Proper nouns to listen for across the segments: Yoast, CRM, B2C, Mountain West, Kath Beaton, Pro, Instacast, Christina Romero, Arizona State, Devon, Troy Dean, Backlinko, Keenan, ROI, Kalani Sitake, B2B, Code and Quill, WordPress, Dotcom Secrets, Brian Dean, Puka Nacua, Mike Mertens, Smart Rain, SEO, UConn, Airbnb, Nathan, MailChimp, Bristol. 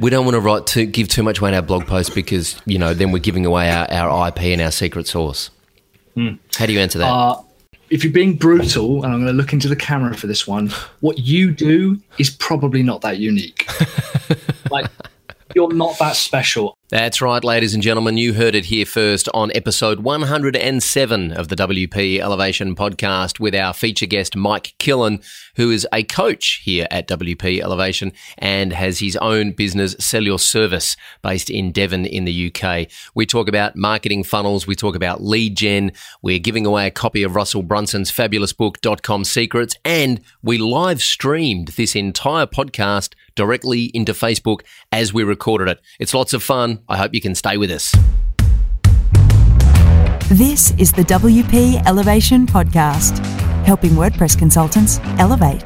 We don't want to give too much away in our blog post because, you know, then we're giving away our IP and our secret sauce. Mm. How do you answer that? If you're being brutal, and I'm going to look into the camera for this one, what you do is probably not that unique. Like, you're not that special. That's right, ladies and gentlemen. You heard it here first on episode 107 of the WP Elevation podcast with our feature guest, Mike Killen, who is a coach here at WP Elevation and has his own business, Sell Your Service, based in Devon in the UK. We talk about marketing funnels. We talk about lead gen. We're giving away a copy of Russell Brunson's fabulous book, Dotcom Secrets, and we live streamed this entire podcast directly into Facebook as we recorded it. It's lots of fun. I hope you can stay with us. This is the WP Elevation Podcast, helping WordPress consultants elevate.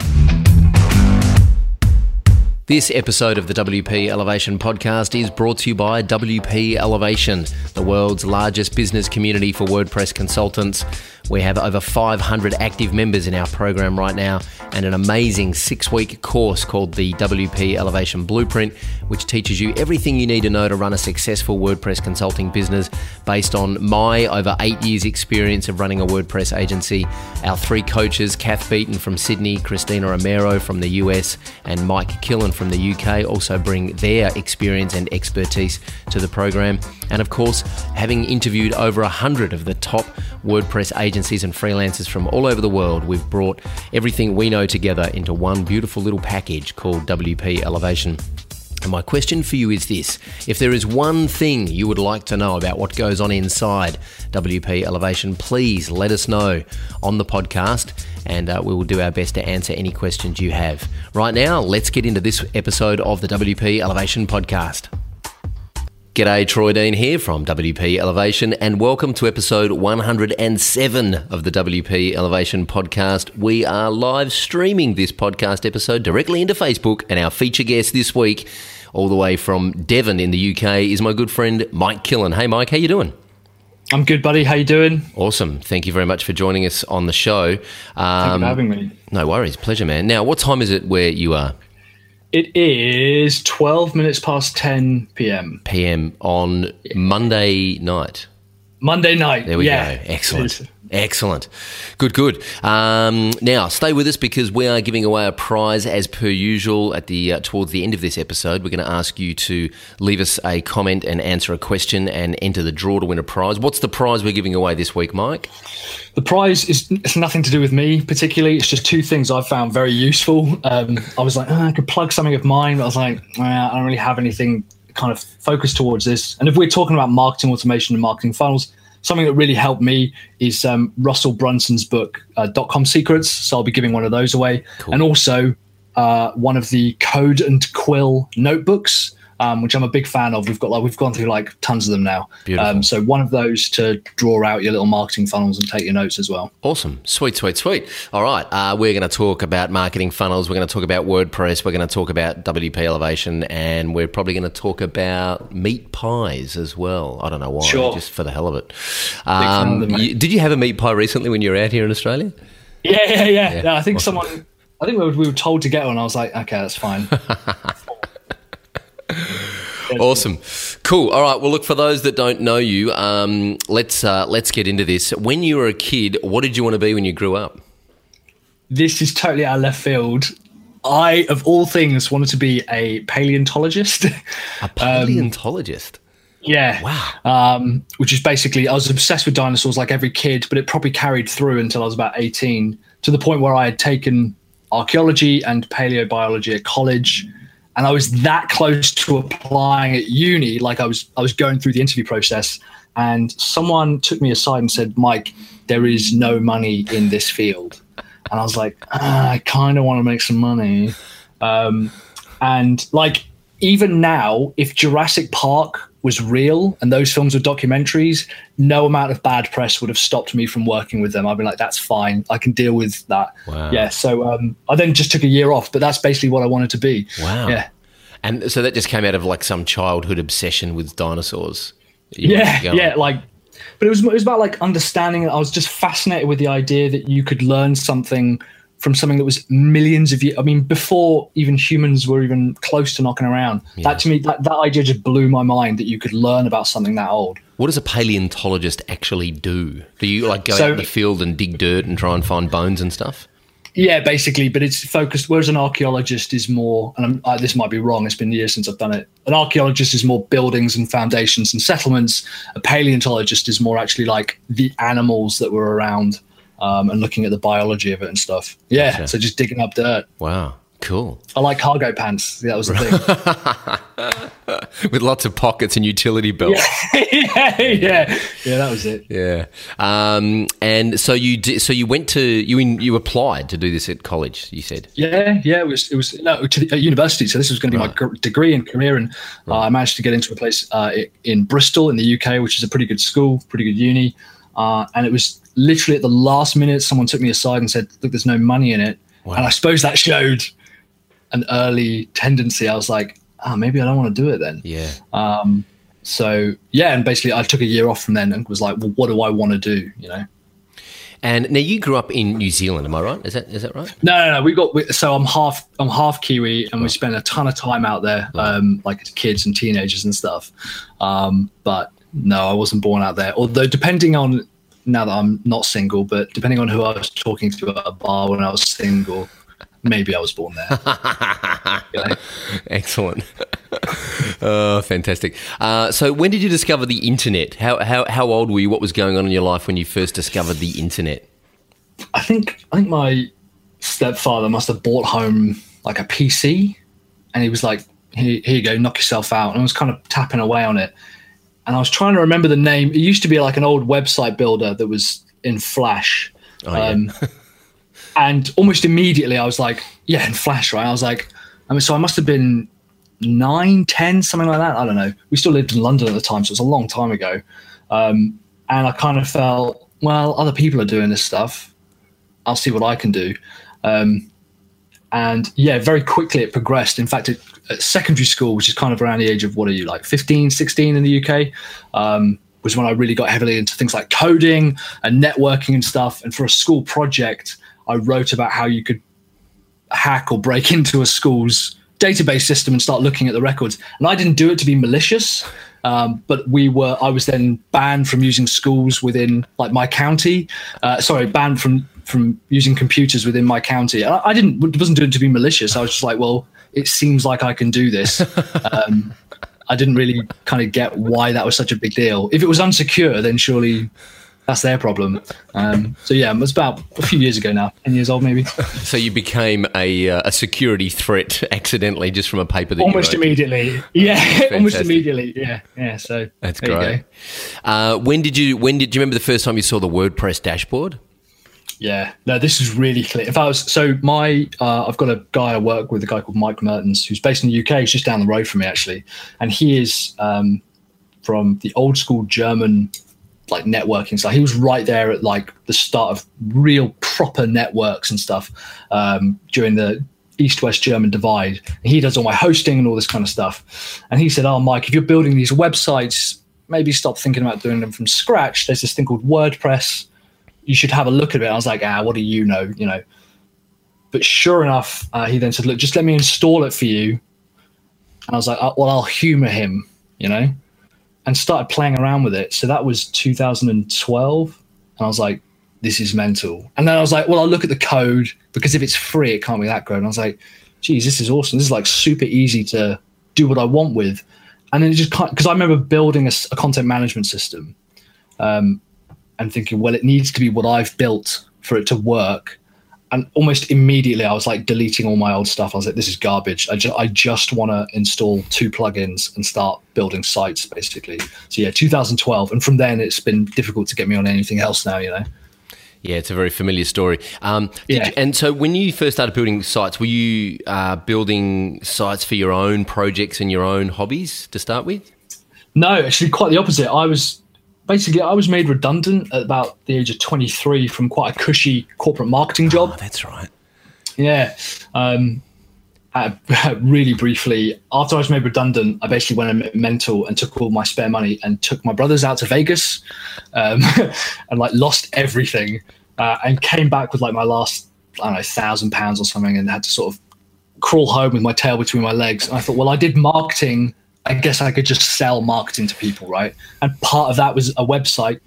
This episode of the WP Elevation podcast is brought to you by WP Elevation, the world's largest business community for WordPress consultants. We have over 500 active members in our program right now and an amazing 6-week course called the WP Elevation Blueprint, which teaches you everything you need to know to run a successful WordPress consulting business based on my over 8 years experience of running a WordPress agency. Our three coaches, Kath Beaton from Sydney, Christina Romero from the US, and Mike Killen from the UK, also bring their experience and expertise to the program. And of course, having interviewed over 100 of the top WordPress agencies and freelancers from all over the world, we've brought everything we know together into one beautiful little package called WP Elevation. And my question for you is this: if there is one thing you would like to know about what goes on inside WP Elevation, please let us know on the podcast, and we will do our best to answer any questions you have. Right now, let's get into this episode of the WP Elevation podcast. G'day, Troy Dean here from WP Elevation, and welcome to episode 107 of the WP Elevation podcast. We are live streaming this podcast episode directly into Facebook, and our feature guest this week, all the way from Devon in the UK, is my good friend Mike Killen. Hey, Mike, how you doing? I'm good, buddy. How you doing? Awesome. Thank you very much for joining us on the show. Thank you for having me. No worries. Pleasure, man. Now, what time is it where you are? It is 12 minutes past 10 p.m. p.m. on Monday night. Monday night. There we go. Excellent. Excellent. Good, good. Now, stay with us because we are giving away a prize as per usual at the towards the end of this episode. We're going to ask you to leave us a comment and answer a question and enter the draw to win a prize. What's the prize we're giving away this week, Mike? The prize is it's nothing to do with me particularly. It's just two things I've found very useful. I was like, I could plug something of mine, but I was like, I don't really have anything kind of focused towards this. And if we're talking about marketing automation and marketing funnels, something that really helped me is Russell Brunson's book, Dotcom Secrets. So I'll be giving one of those away. Cool. And also one of the Code and Quill notebooks, which I'm a big fan of. We've gone through like tons of them now. So one of those to draw out your little marketing funnels and take your notes as well. Awesome. Sweet. All right. We're going to talk about marketing funnels. We're going to talk about WordPress. We're going to talk about WP Elevation, and we're probably going to talk about meat pies as well. I don't know why, sure, just for the hell of it. Did you have a meat pie recently when you were out here in Australia? Yeah. No, I think awesome. we were told to get one. I was like, okay, that's fine. Awesome. Cool. All right. Well, look, for those that don't know you, let's get into this. When you were a kid, what did you want to be when you grew up? This is totally out of left field. I, of all things, wanted to be a paleontologist. A paleontologist? Yeah. Wow. Which is basically, I was obsessed with dinosaurs like every kid, but it probably carried through until I was about 18, to the point where I had taken archaeology and paleobiology at college. And I was that close to applying at uni. Like I was going through the interview process, and someone took me aside and said, "Mike, there is no money in this field." And I was like, I kind of want to make some money. And like, even now, if Jurassic Park was real and those films were documentaries, no amount of bad press would have stopped me from working with them. I'd be like, that's fine. I can deal with that. Wow. Yeah. So I then just took a year off, but that's basically what I wanted to be. Wow. Yeah. And so that just came out of like some childhood obsession with dinosaurs. Yeah. But it was about like understanding that I was just fascinated with the idea that you could learn something from something that was millions of years, I mean, before even humans were even close to knocking around. Yeah. That to me, that idea just blew my mind, that you could learn about something that old. What does a paleontologist actually do? Do you like go out in the field and dig dirt and try and find bones and stuff? Yeah, basically, but it's focused, whereas an archaeologist is more, and this might be wrong, it's been years since I've done it, an archaeologist is more buildings and foundations and settlements. A paleontologist is more actually like the animals that were around and looking at the biology of it and stuff. Yeah, gotcha. So just digging up dirt. Wow, cool. I like cargo pants. Yeah, that was the thing. With lots of pockets and utility belts. Yeah, that was it. Yeah. And so you applied to do this at college, you said? Yeah, it was at university. So this was going to be my degree and career, and I managed to get into a place in Bristol in the UK, which is a pretty good school, pretty good uni. And it was literally at the last minute, someone took me aside and said, "Look, there's no money in it." Wow. And I suppose that showed an early tendency. I was like, maybe I don't want to do it then. Yeah. And basically I took a year off from then and was like, well, what do I want to do, you know? And now you grew up in New Zealand, am I right? Is that right? No. So I'm half Kiwi, and we spent a ton of time out there, like as kids and teenagers and stuff. But no, I wasn't born out there. Although depending on, now that I'm not single, but depending on who I was talking to at a bar when I was single, maybe I was born there. You know? Excellent. Oh, fantastic. So when did you discover the internet? How old were you? What was going on in your life when you first discovered the internet? I think my stepfather must have brought home like a PC, and he was like, here you go, knock yourself out. And I was kind of tapping away on it. And I was trying to remember the name. It used to be like an old website builder that was in Flash. Oh, yeah. And almost immediately I was like, yeah, in Flash, right? I was like, so I must have been 9, 10, something like that. I don't know. We still lived in London at the time, so it was a long time ago. And I kind of felt, well, other people are doing this stuff. I'll see what I can do. And yeah, very quickly it progressed. In fact, at secondary school, which is kind of around the age of, what are you, like 15, 16 in the UK, was when I really got heavily into things like coding and networking and stuff. And for a school project, I wrote about how you could hack or break into a school's database system and start looking at the records. And I didn't do it to be malicious, but I was then banned from using schools within like my county, banned from using computers within my county. I wasn't doing it to be malicious. I was just like, well, it seems like I can do this. I didn't really kind of get why that was such a big deal. If it was unsecure, then surely that's their problem. So yeah, it was about a few years ago now, 10 years old maybe. So you became a security threat accidentally just from a paper that almost you wrote. Immediately. Yeah, almost immediately. Yeah. So that's great. When did you remember the first time you saw the WordPress dashboard? Yeah, no, this is really clear. I've got a guy I work with, a guy called Mike Mertens, who's based in the UK. He's just down the road from me, actually. And he is from the old school German, like, networking stuff. He was right there at, like, the start of real proper networks and stuff during the East-West German divide. And he does all my hosting and all this kind of stuff. And he said, Mike, if you're building these websites, maybe stop thinking about doing them from scratch. There's this thing called WordPress. You should have a look at it. I was like, what do you know? You know. But sure enough, he then said, look, just let me install it for you. And I was like, I'll humor him, you know, and started playing around with it. So that was 2012. And I was like, this is mental. And then I was like, well, I'll look at the code, because if it's free, it can't be that great. And I was like, geez, this is awesome. This is like super easy to do what I want with. And then it just can't, because I remember building a content management system. And thinking, well, it needs to be what I've built for it to work. And almost immediately I was like deleting all my old stuff. I was like, this is garbage. I just want to install 2 plugins and start building sites, basically. So yeah, 2012. And from then it's been difficult to get me on anything else now, you know. Yeah, it's a very familiar story. And so when you first started building sites, were you building sites for your own projects and your own hobbies to start with? No, actually quite the opposite. I was made redundant at about the age of 23 from quite a cushy corporate marketing job. Oh, that's right. Yeah. Really briefly, after I was made redundant, I basically went mental and took all my spare money and took my brothers out to Vegas and like lost everything and came back with like my last I don't know, £1,000 or something, and had to sort of crawl home with my tail between my legs. And I thought, well, I did marketing. I guess I could just sell marketing to people, right? And part of that was a website.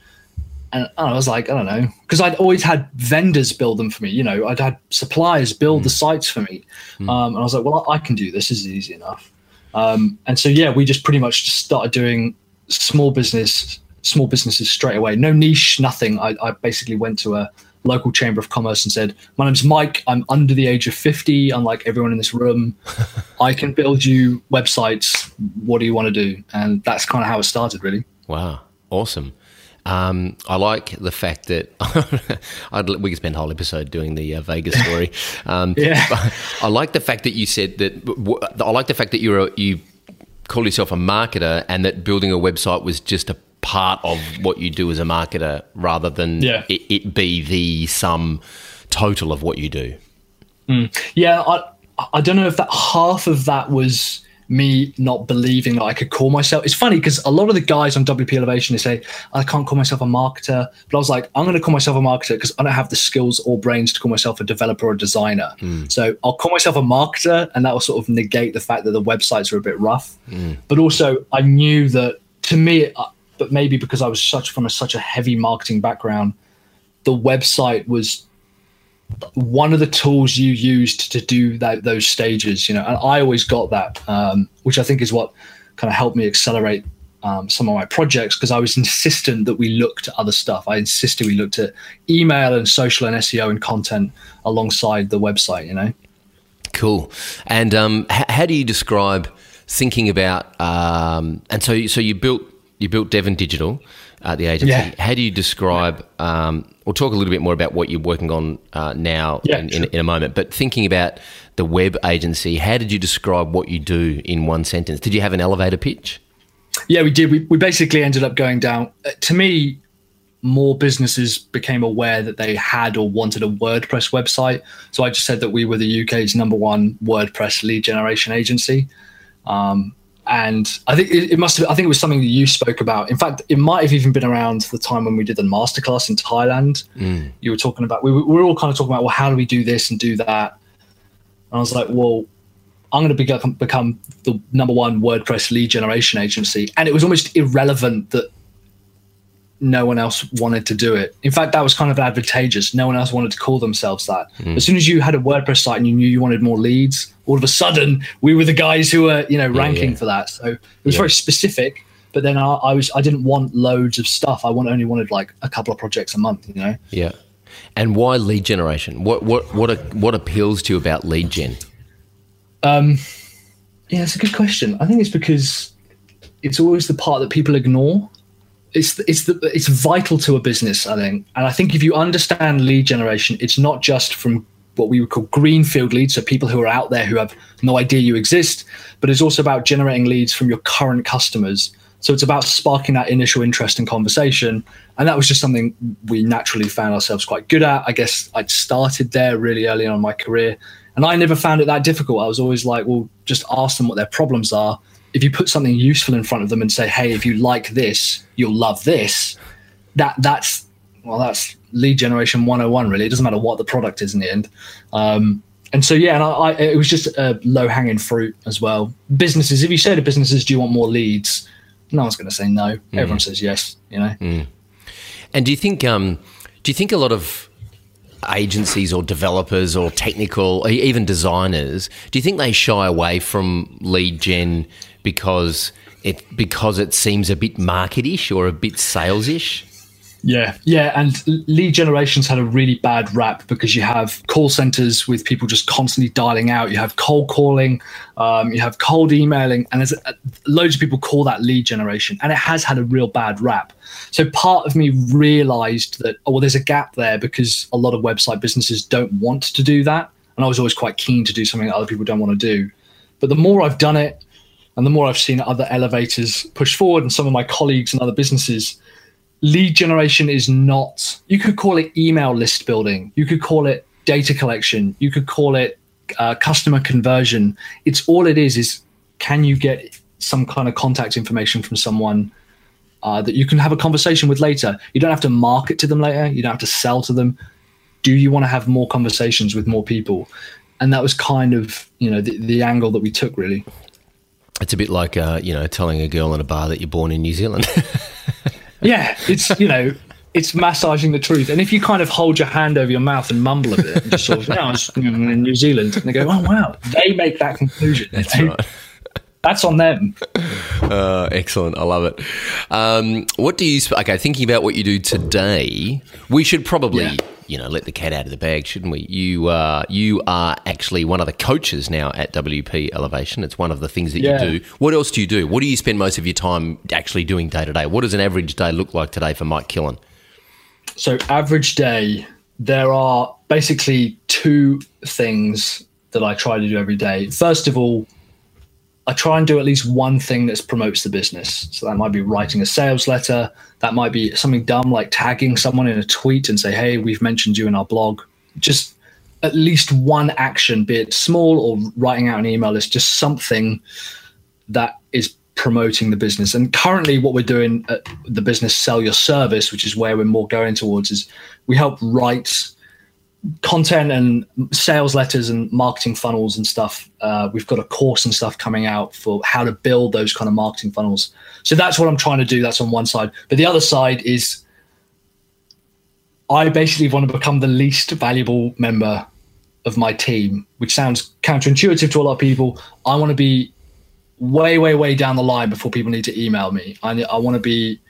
And I was like, I don't know, because I'd always had vendors build them for me. You know, I'd had suppliers build the sites for me. And I was like, well, I can do this. This is easy enough. And so, yeah, we just pretty much just started doing small businesses straight away. No niche, nothing. I basically went to a local chamber of commerce and said, my name's Mike. I'm under the age of 50. Unlike everyone in this room, I can build you websites. What do you want to do? And that's kind of how it started, really. Wow. Awesome. I like the fact that we could spend a whole episode doing the Vegas story. Yeah. I like the fact that you said that. I like the fact that you call yourself a marketer, and that building a website was just a part of what you do as a marketer, rather than it be the sum total of what you do. Yeah, I don't know if that half of that was me not believing that I could call myself. It's funny because a lot of the guys on WP Elevation, they say, I can't call myself a marketer. But I was like, I'm going to call myself a marketer because I don't have the skills or brains to call myself a developer or designer. So I'll call myself a marketer, and that will sort of negate the fact that the websites are a bit rough. But also I knew that, to me, but maybe because I was from such a heavy marketing background, the website was one of the tools you used to do those stages, you know, and I always got that, which I think is what kind of helped me accelerate some of my projects, because I was insistent that we looked at other stuff. I insisted we looked at email and social and SEO and content alongside the website, you know. Cool. And how do you describe thinking about and so you built Devon Digital at the agency. Yeah. How do you describe we'll talk a little bit more about what you're working on now in a moment, but thinking about the web agency, how did you describe what you do in one sentence? Did you have an elevator pitch? Yeah, we did. We basically ended up going down. To me, more businesses became aware that they had or wanted a WordPress website. So I just said that we were the UK's #1 WordPress lead generation agency. And I think it was something that you spoke about. In fact, it might have even been around the time when we did the masterclass in Thailand. You were talking about, we were all kind of talking about, well, how do we do this and do that? And I was like, well, I'm going to become the #1 WordPress lead generation agency. And it was almost irrelevant that no one else wanted to do it. In fact, that was kind of advantageous. No one else wanted to call themselves that. As soon as you had a WordPress site and you knew you wanted more leads, all of a sudden we were the guys who were, you know, ranking for that. So it was very specific, but then I didn't want loads of stuff. I only wanted like a couple of projects a month, you know? Yeah. And why lead generation? What appeals to you about lead gen? Yeah, it's a good question. I think it's because it's always the part that people ignore. It's vital to a business, I think. And I think if you understand lead generation, it's not just from what we would call greenfield leads, so people who are out there who have no idea you exist, but it's also about generating leads from your current customers. So it's about sparking that initial interest and conversation. And that was just something we naturally found ourselves quite good at. I guess I'd started there really early on in my career, and I never found it that difficult. I was always like, well, just ask them what their problems are. If you put something useful in front of them and say, hey, if you like this, you'll love this, that's lead generation 101, really. It doesn't matter what the product is in the end. It was just a low-hanging fruit as well. Businesses, if you say to businesses, do you want more leads? No one's going to say no. Everyone says yes, you know. And do you think a lot of agencies or developers or technical, even designers, do you think they shy away from lead gen because it seems a bit market-ish or a bit salesish? Yeah, and lead generation's had a really bad rap because you have call centers with people just constantly dialing out. You have cold calling, you have cold emailing, and there's loads of people call that lead generation, and it has had a real bad rap. So part of me realized that, there's a gap there because a lot of website businesses don't want to do that. And I was always quite keen to do something that other people don't want to do. But the more I've done it and the more I've seen other elevators push forward and some of my colleagues and other businesses, lead generation is not, you could call it email list building. You could call it data collection. You could call it customer conversion. It's all it is can you get some kind of contact information from someone that you can have a conversation with later? You don't have to market to them later. You don't have to sell to them. do you want to have more conversations with more people? And that was kind of, you know, the angle that we took, really. It's a bit like, you know, telling a girl in a bar that you're born in New Zealand. Yeah, it's, you know, it's massaging the truth. And if you kind of hold your hand over your mouth and mumble a bit and just sort of, no, I'm in New Zealand, and they go, oh, wow, they make that conclusion. That's right. That's on them. Excellent. I love it. What do you, okay, thinking about what you do today, we should probably, you know, let the cat out of the bag, shouldn't we? You are actually one of the coaches now at WP Elevation. It's one of the things that you do. What else do you do? What do you spend most of your time actually doing day to day? What does an average day look like today for Mike Killen? So average day, there are basically two things that I try to do every day. First of all, I try and do at least one thing that promotes the business. So that might be writing a sales letter. That might be something dumb like tagging someone in a tweet and say, hey, we've mentioned you in our blog. Just at least one action, be it small or writing out an email list, just something that is promoting the business. And currently what we're doing at the business Sell Your Service, which is where we're more going towards, is we help write content and sales letters and marketing funnels and stuff. We've got a course and stuff coming out for how to build those kind of marketing funnels. So that's what I'm trying to do. That's on one side. But the other side is I basically want to become the least valuable member of my team, which sounds counterintuitive to a lot of people. I want to be way, way, way down the line before people need to email me. I want to be...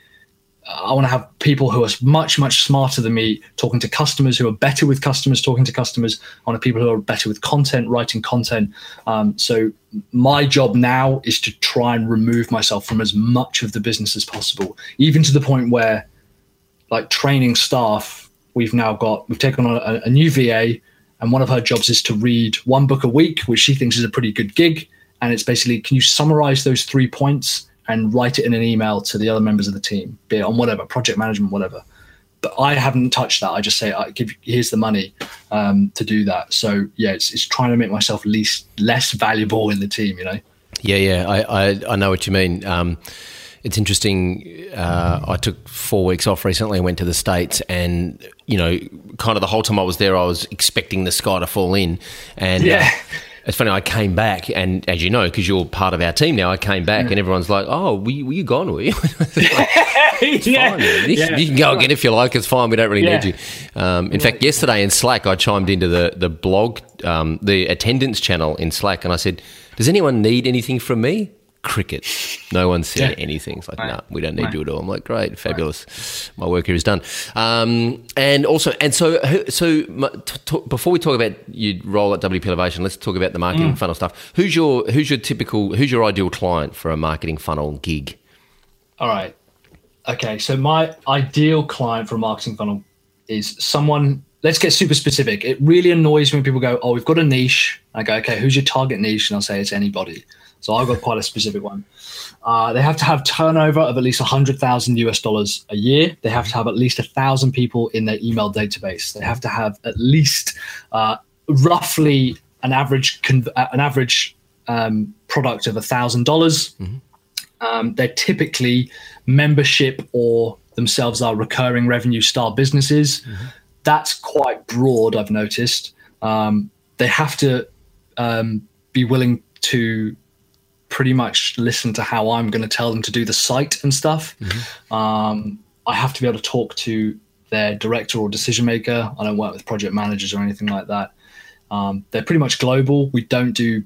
I want to have people who are much, much smarter than me talking to customers, who are better with customers, talking to customers. I want people who are better with content, writing content. So my job now is to try and remove myself from as much of the business as possible, even to the point where, like, training staff, we've taken on a new VA, and one of her jobs is to read one book a week, which she thinks is a pretty good gig. And it's basically, can you summarize those 3 points and write it in an email to the other members of the team, be it on whatever, project management, whatever. But I haven't touched that. I just say, here's the money to do that. So, yeah, it's trying to make myself less valuable in the team, you know? Yeah, I know what you mean. It's interesting. I took 4 weeks off recently. I went to the States and, you know, kind of the whole time I was there, I was expecting the sky to fall in. And yeah. It's funny, I came back, and as you know, because you're part of our team now, I came back and everyone's like, oh, were you gone, were you? It's fine. You can go again if you like. It's fine. We don't really need you. In fact, yesterday in Slack, I chimed into the blog, the attendance channel in Slack, and I said, does anyone need anything from me? Crickets. No one said anything. It's like, no, we don't need you at all. I'm like, great, fabulous. My work here is done. Before we talk about your role at WP Elevation, let's talk about the marketing funnel stuff. Who's your ideal client for a marketing funnel gig? All right. Okay. So my ideal client for a marketing funnel is someone. Let's get super specific. It really annoys me when people go, oh, we've got a niche. I go, okay, who's your target niche? And I'll say it's anybody. So I've got quite a specific one. They have to have turnover of at least $100,000 a year. They have to have at least 1,000 people in their email database. They have to have at least roughly an average product of $1,000. They're typically membership or themselves are recurring revenue style businesses. That's quite broad, I've noticed. They have to be willing to pretty much listen to how I'm going to tell them to do the site and stuff. I have to be able to talk to their director or decision maker. I don't work with project managers or anything like that. They're pretty much global. We don't do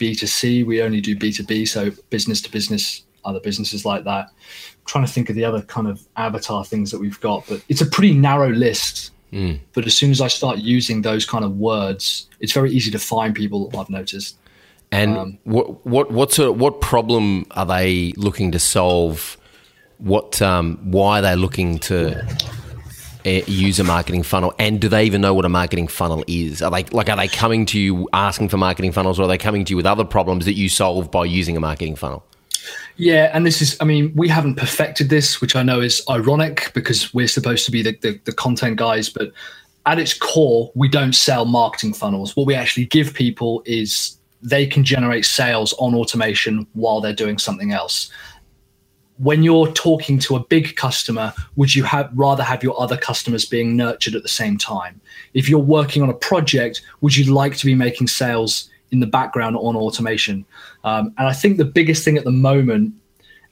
B2C. We only do B2B, so business to business, other businesses like that. I'm trying to think of the other kind of avatar things that we've got, but it's a pretty narrow list. But as soon as I start using those kind of words, it's very easy to find people, I've noticed. And what problem are they looking to solve? Why are they looking to use a marketing funnel? And do they even know what a marketing funnel is? Are they coming to you asking for marketing funnels, or are they coming to you with other problems that you solve by using a marketing funnel? Yeah, and we haven't perfected this, which I know is ironic because we're supposed to be the content guys, but at its core, we don't sell marketing funnels. What we actually give people is they can generate sales on automation while they're doing something else. when you're talking to a big customer, would you rather have your other customers being nurtured at the same time? If you're working on a project, would you like to be making sales in the background on automation? And I think the biggest thing at the moment,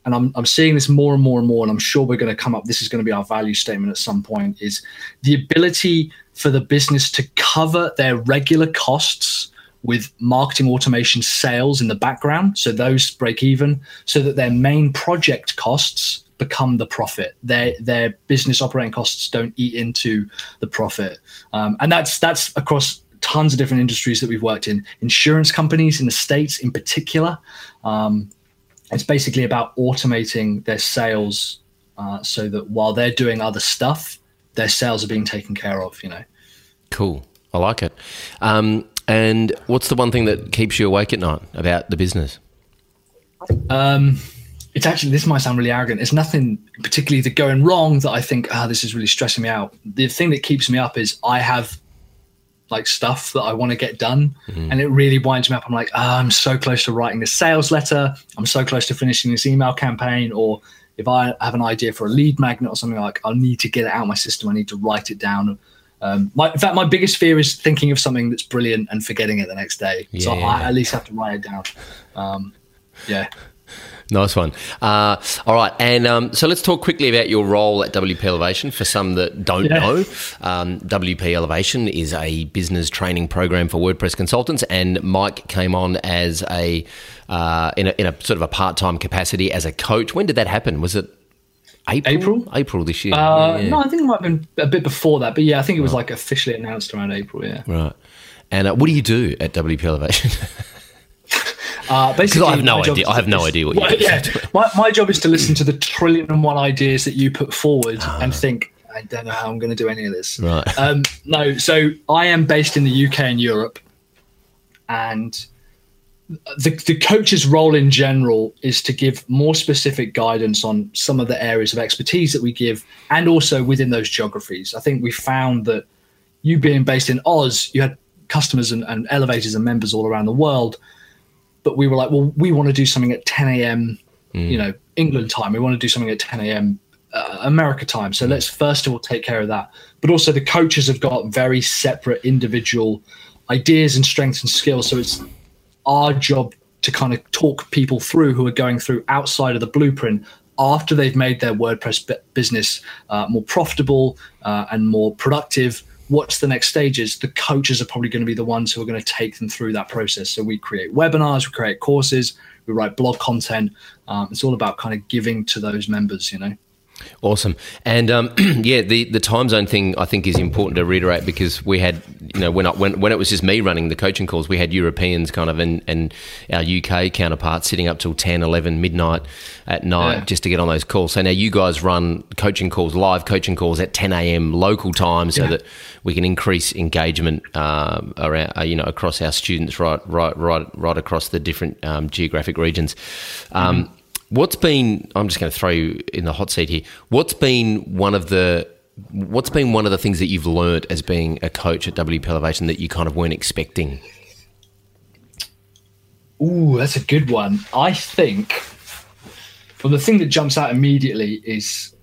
and I'm seeing this more and more and more, and I'm sure we're going to come up, this is going to be our value statement at some point, is the ability for the business to cover their regular costs with marketing automation sales in the background, so those break even, so that their main project costs become the profit. Their business operating costs don't eat into the profit. And that's across tons of different industries that we've worked in. Insurance companies in the States in particular. It's basically about automating their sales so that while they're doing other stuff, their sales are being taken care of, you know. Cool. I like it. And what's the one thing that keeps you awake at night about the business? It's actually, this might sound really arrogant. It's nothing particularly that's going wrong that I think, this is really stressing me out. The thing that keeps me up is I have like stuff that I want to get done, and it really winds me up. I'm like, I'm so close to writing this sales letter. I'm so close to finishing this email campaign. Or if I have an idea for a lead magnet or something, like, I need to get it out of my system. I need to write it down. In fact, my biggest fear is thinking of something that's brilliant and forgetting it the next day. Yeah. So I at least have to write it down. Yeah. Nice one. All right. And so let's talk quickly about your role at WP Elevation for some that don't know. WP Elevation is a business training program for WordPress consultants, and Mike came on as in a sort of a part-time capacity as a coach. When did that happen? Was it April this year? No, I think it might have been a bit before that. But yeah, I think it was like officially announced around April, yeah. Right. And what do you do at WP Elevation? Basically, I have no idea what you do. Yeah, my job is to listen to the trillion and one ideas that you put forward and think, I don't know how I'm going to do any of this. Right. No, so I am based in the UK and Europe, and the coach's role in general is to give more specific guidance on some of the areas of expertise that we give, and also within those geographies. I think we found that you being based in Oz, you had customers and elevators and members all around the world. But we were like, well, we want to do something at 10 a.m., you know, England time. We want to do something at 10 a.m., America time. So let's first of all take care of that. But also the coaches have got very separate individual ideas and strengths and skills. So it's our job to kind of talk people through who are going through outside of the blueprint after they've made their WordPress business more profitable and more productive. What's the next stages? The coaches are probably going to be the ones who are going to take them through that process. So we create webinars, we create courses, we write blog content. It's all about kind of giving to those members, you know. Awesome. And the time zone thing I think is important to reiterate, because we had, you know, when it was just me running the coaching calls, we had Europeans kind of and our UK counterparts sitting up till 10, 11, midnight at night just to get on those calls. So now you guys run coaching calls, live coaching calls at 10 a.m. local time so that we can increase engagement around, you know, across our students right across the different geographic regions. I'm just going to throw you in the hot seat here. What's been one of the things that you've learned as being a coach at WP Elevation that you kind of weren't expecting? Ooh, that's a good one. I think, well, the thing that jumps out immediately is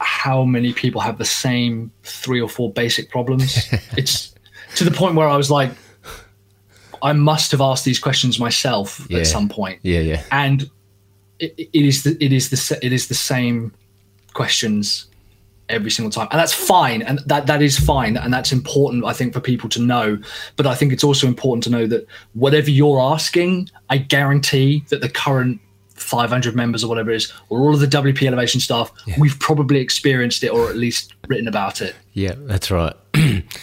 how many people have the same 3 or 4 basic problems. It's to the point where I was like, I must have asked these questions myself at some point. Yeah, yeah. And It is the same questions every single time, and that's fine, and that is fine, and that's important, I think, for people to know. But I think it's also important to know that whatever you're asking, I guarantee that the current 500 members or whatever it is, or all of the WP Elevation staff, we've probably experienced it or at least written about it. Yeah, that's right.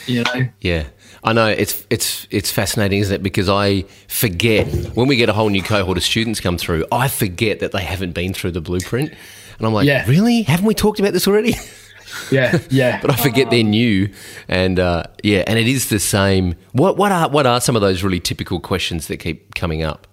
You know. Yeah. I know, it's fascinating, isn't it? Because I forget, when we get a whole new cohort of students come through, I forget that they haven't been through the blueprint. And I'm like, really? Haven't we talked about this already? Yeah, yeah. But I forget they're new. And and it is the same. What are some of those really typical questions that keep coming up?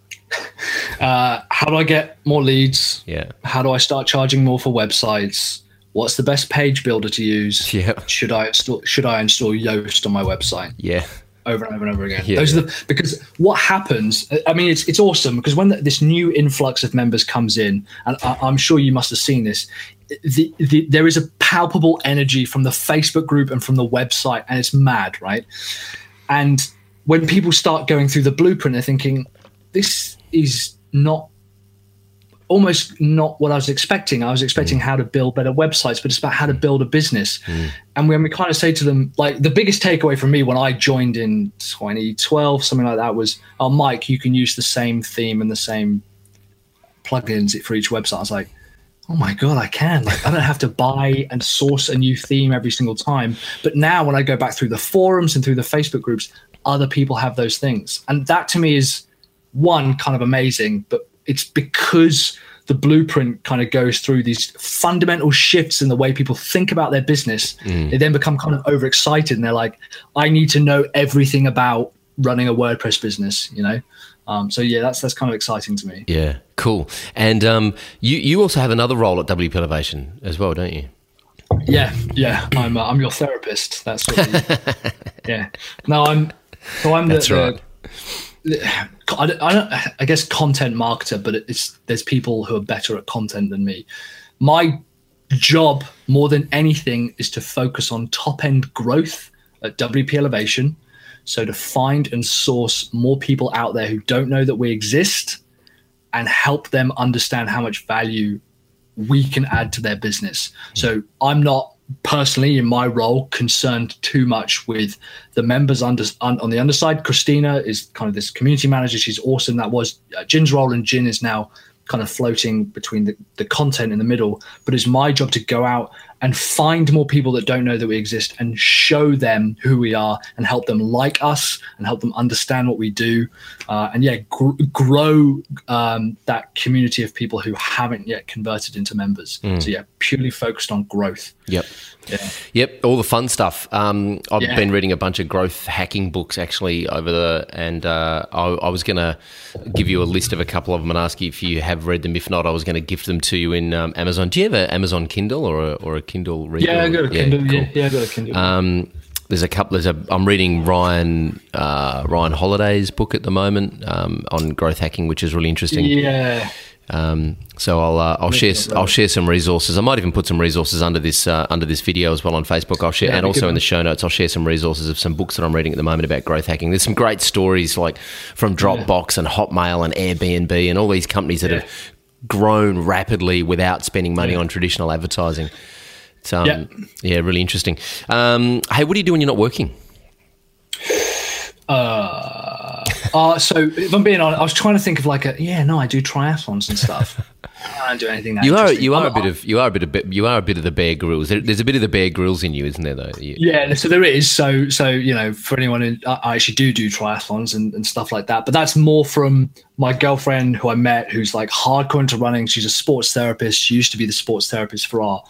How do I get more leads? Yeah. How do I start charging more for websites? What's the best page builder to use? Yeah. Should I install Yoast on my website? Yeah. over and over and over again. Yeah. Those are the, because what happens, I mean, it's awesome because when this new influx of members comes in, and I'm sure you must have seen this, there is a palpable energy from the Facebook group and from the website, and it's mad, right? And when people start going through the blueprint, they're thinking, this is not, almost not what I was expecting. I was expecting how to build better websites, but it's about how to build a business. And when we kind of say to them, like, the biggest takeaway from me when I joined in 2012, something like that, was, oh, Mike, you can use the same theme and the same plugins for each website. I was like, oh my God, I can. Like, I don't have to buy and source a new theme every single time. But now when I go back through the forums and through the Facebook groups, other people have those things. And that to me is, one, kind of amazing, but it's because the blueprint kind of goes through these fundamental shifts in the way people think about their business. They then become kind of overexcited and they're like, I need to know everything about running a WordPress business, you know? So yeah, that's kind of exciting to me. Yeah, cool. And you also have another role at WP Elevation as well, don't you? Yeah. I'm your therapist. That's what yeah. No, I'm that's the, right. I guess content marketer, but there's people who are better at content than me. My job, more than anything, is to focus on top-end growth at WP Elevation, so to find and source more people out there who don't know that we exist and help them understand how much value we can add to their business. So I'm not personally in my role concerned too much with the members on the underside. Christina is kind of this community manager. She's awesome. That was Jin's role, and Jin is now kind of floating between the content in the middle. But it's my job to go out and find more people that don't know that we exist and show them who we are and help them like us and help them understand what we do. Grow that community of people who haven't yet converted into members. So yeah, purely focused on growth. Yep. All the fun stuff. I've been reading a bunch of growth hacking books actually I was going to give you a list of a couple of them and ask you if you have read them. If not, I was going to gift them to you in Amazon. Do you have an Amazon Kindle or a Kindle reader? Yeah, I got a Kindle. Cool. Yeah, I got a Kindle. There's a couple. I'm reading Ryan Holiday's book at the moment on growth hacking, which is really interesting. Yeah. So I'll share some resources. I might even put some resources under this video as well on Facebook. I'll share, and also in the show notes, I'll share some resources of some books that I'm reading at the moment about growth hacking. There's some great stories like from Dropbox and Hotmail and Airbnb and all these companies that have grown rapidly without spending money on traditional advertising. It's, really interesting. Hey, what do you do when you're not working? So if I'm being honest, I was trying to think of I do triathlons and stuff. I don't do anything that interesting. You are a bit of the Bear Grylls. There's a bit of the Bear Grylls in you, isn't there? Though. Yeah. So there is. So you know, for anyone who, I actually do triathlons and stuff like that. But that's more from my girlfriend who I met, who's like hardcore into running. She's a sports therapist. She used to be the sports therapist for our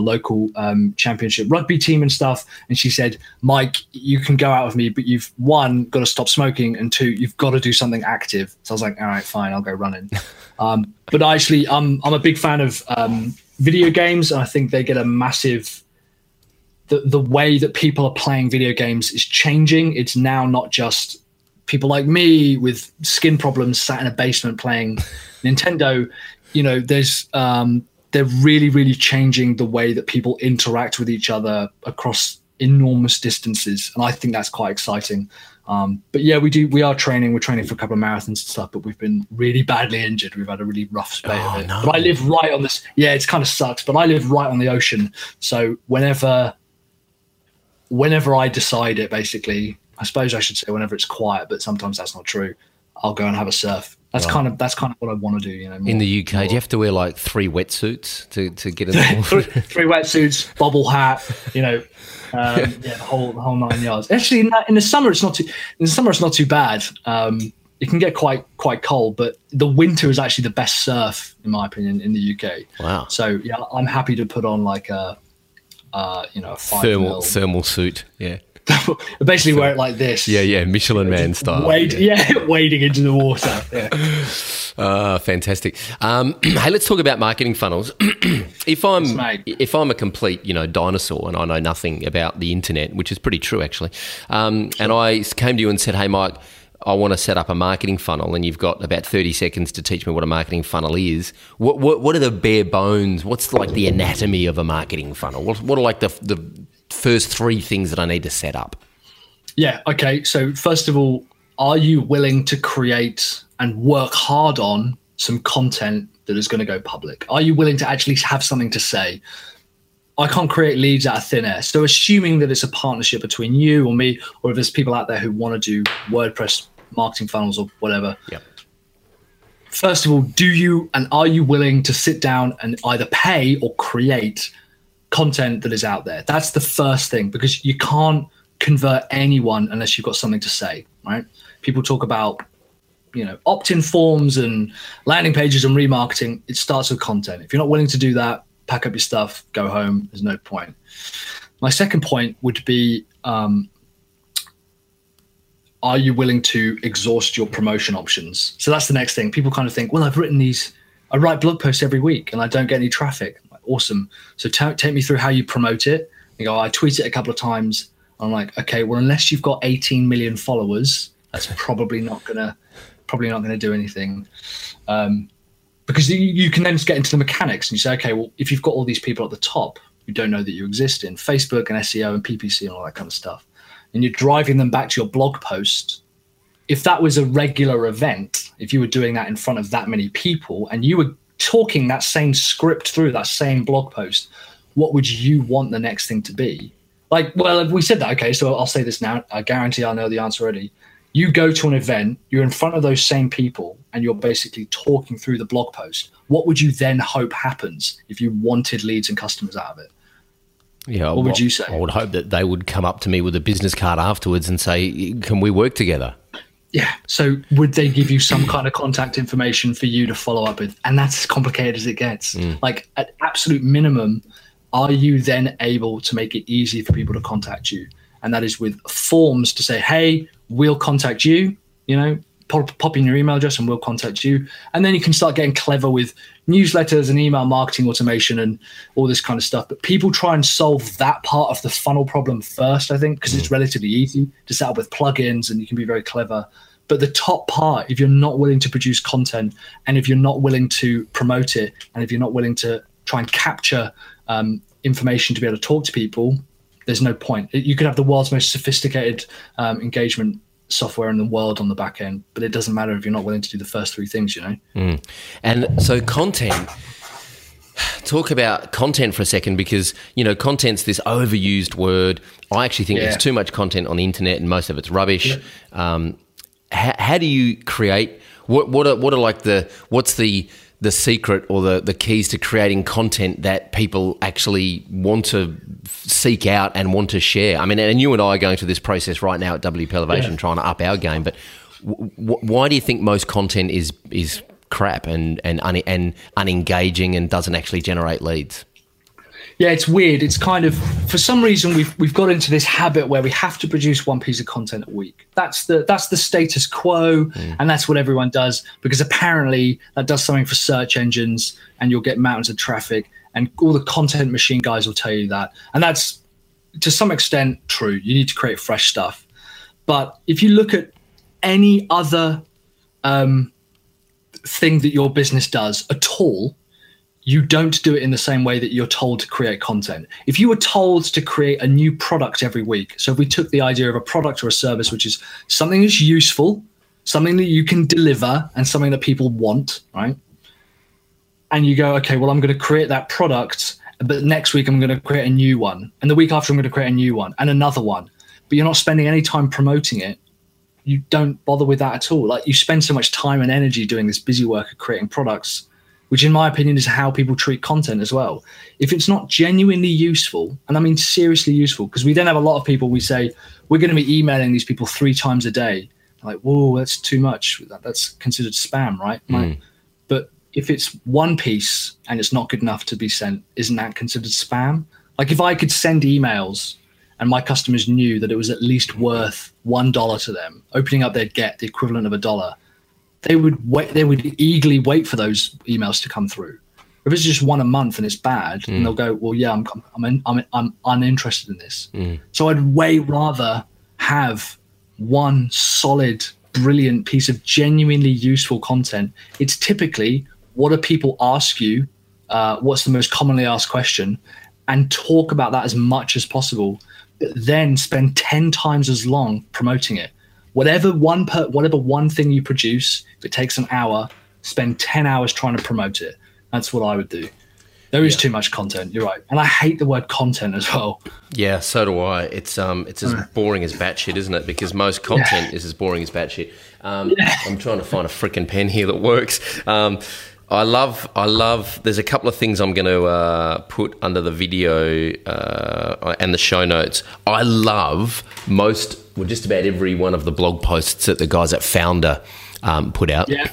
local championship rugby team and stuff. And she said, Mike, you can go out with me, but you've, one, got to stop smoking, and two, you've got to do something active. So I was like, all right, fine, I'll go running. But actually, I'm a big fan of video games, and I think they get a massive... The way that people are playing video games is changing. It's now not just... people like me with skin problems sat in a basement playing Nintendo. You know, there's they're really, really changing the way that people interact with each other across enormous distances, and I think that's quite exciting. But yeah, we are training. We're training for a couple of marathons and stuff, but we've been really badly injured. We've had a really rough spate of it. No. But I live right on this. Yeah, it kind of sucks, but I live right on the ocean. So whenever I decide it, basically. I suppose I should say whenever it's quiet, but sometimes that's not true. I'll go and have a surf. That's kind of what I want to do. You know, more, in the UK, more. Do you have to wear like 3 wetsuits to get in the pool? three wetsuits, bobble hat, you know, the whole 9 yards. Actually, in the summer it's not too bad. It can get quite cold, but the winter is actually the best surf in my opinion in the UK. Wow. So yeah, I'm happy to put on like a a thermal suit. Yeah. Basically wear it like this. Yeah, yeah, Michelin Man style. Wading into the water. Yeah. Fantastic. Hey, let's talk about marketing funnels. If I'm a complete, dinosaur and I know nothing about the internet, which is pretty true actually, and I came to you and said, hey, Mike, I want to set up a marketing funnel, and you've got about 30 seconds to teach me what a marketing funnel is. What are the bare bones? What's like the anatomy of a marketing funnel? What are like the first three things that I need to set up? Yeah, okay. So first of all, are you willing to create and work hard on some content that is going to go public? Are you willing to actually have something to say? I can't create leads out of thin air. So assuming that it's a partnership between you or me, or if there's people out there who want to do WordPress marketing funnels or whatever. Yep. First of all, are you willing to sit down and either pay or create content that is out there? That's the first thing, because you can't convert anyone unless you've got something to say, right? People talk about, opt-in forms and landing pages and remarketing. It starts with content. If you're not willing to do that, pack up your stuff, go home. There's no point. My second point would be, are you willing to exhaust your promotion options? So that's the next thing. People kind of think, well, I write blog posts every week and I don't get any traffic. I'm like, awesome. So take me through how you promote it. You go, I tweet it a couple of times. I'm like, okay, well, unless you've got 18 million followers, that's probably not gonna do anything. Because you can then get into the mechanics and you say, okay, well, if you've got all these people at the top who don't know that you exist in Facebook and SEO and PPC and all that kind of stuff, and you're driving them back to your blog post, if that was a regular event, if you were doing that in front of that many people and you were talking that same script through that same blog post, what would you want the next thing to be? Like, well, if we said that, okay, so I'll say this now. I guarantee I know the answer already. You go to an event, you're in front of those same people, and you're basically talking through the blog post. What would you then hope happens if you wanted leads and customers out of it? Yeah, what would you say? I would hope that they would come up to me with a business card afterwards and say, can we work together? Yeah. So would they give you some kind of contact information for you to follow up with? And that's as complicated as it gets. Like at absolute minimum, are you then able to make it easy for people to contact you? And that is with forms to say, hey, we'll contact you, pop in your email address and we'll contact you. And then you can start getting clever with newsletters and email marketing automation and all this kind of stuff. But people try and solve that part of the funnel problem first, I think, because it's relatively easy to set up with plugins and you can be very clever. But the top part, if you're not willing to produce content and if you're not willing to promote it and if you're not willing to try and capture information to be able to talk to people, there's no point. You could have the world's most sophisticated engagement software in the world on the back end, but it doesn't matter if you're not willing to do the first three things, And so content, talk about content for a second, because, content's this overused word. I actually think there's too much content on the internet and most of it's rubbish. Yeah. How do you create, what's the secret or the keys to creating content that people actually want to seek out and want to share? I mean, and you and I are going through this process right now at WP Elevation trying to up our game, but why do you think most content is crap and unengaging and doesn't actually generate leads? Yeah, it's weird. It's kind of, for some reason, we've got into this habit where we have to produce one piece of content a week. That's the status quo, and that's what everyone does, because apparently that does something for search engines and you'll get mountains of traffic, and all the content machine guys will tell you that. And that's, to some extent, true. You need to create fresh stuff. But if you look at any other thing that your business does at all, you don't do it in the same way that you're told to create content. If you were told to create a new product every week, so if we took the idea of a product or a service, which is something that's useful, something that you can deliver, and something that people want, right? And you go, okay, well, I'm going to create that product, but next week I'm going to create a new one. And the week after I'm going to create a new one and another one. But you're not spending any time promoting it. You don't bother with that at all. Like, you spend so much time and energy doing this busy work of creating products, which in my opinion is how people treat content as well. If it's not genuinely useful, and I mean seriously useful, because we then have a lot of people, we say, we're going to be emailing these people 3 times a day. Like, whoa, that's too much. That's considered spam, right? Like, but if it's one piece and it's not good enough to be sent, isn't that considered spam? Like, if I could send emails And my customers knew that it was at least worth $1 to them. Opening up, they'd get the equivalent of $1. They would wait. They would eagerly wait for those emails to come through. If it's just one a month and it's bad, and they'll go, "Well, yeah, I'm uninterested in this." So I'd way rather have one solid, brilliant piece of genuinely useful content. It's typically, what do people ask you? What's the most commonly asked question? And talk about that as much as possible. Then spend 10 times as long promoting it. Whatever one thing you produce, if it takes an hour, spend 10 hours trying to promote it. That's what I would do. There is too much content. You're right. And I hate the word content as well. Yeah, so do I. It's as boring as batshit, isn't it? Because most content is as boring as batshit. I'm trying to find a frickin' pen here that works. I love, there's a couple of things I'm going to put under the video and the show notes. I love just about every one of the blog posts that the guys at Founder put out. Yeah.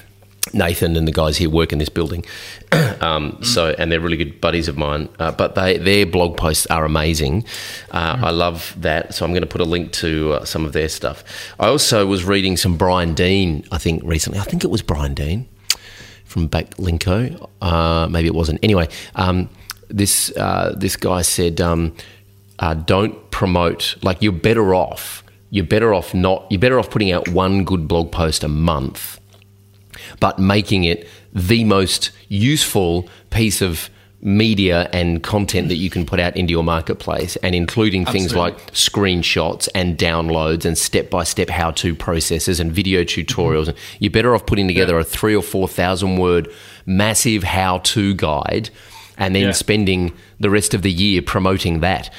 Nathan and the guys here work in this building, and they're really good buddies of mine. But their blog posts are amazing. I love that. So I'm going to put a link to some of their stuff. I also was reading some Brian Dean, I think recently. I think it was Brian Dean from Backlinko. Maybe it wasn't. Anyway, this guy said, "Don't promote. Like you're better off. You're better off putting out one good blog post a month." But making it the most useful piece of media and content that you can put out into your marketplace, and including things like screenshots and downloads and step-by-step how-to processes and video tutorials. Mm-hmm. You're better off putting together a 3,000 or 4,000 word massive how-to guide and then spending the rest of the year promoting that.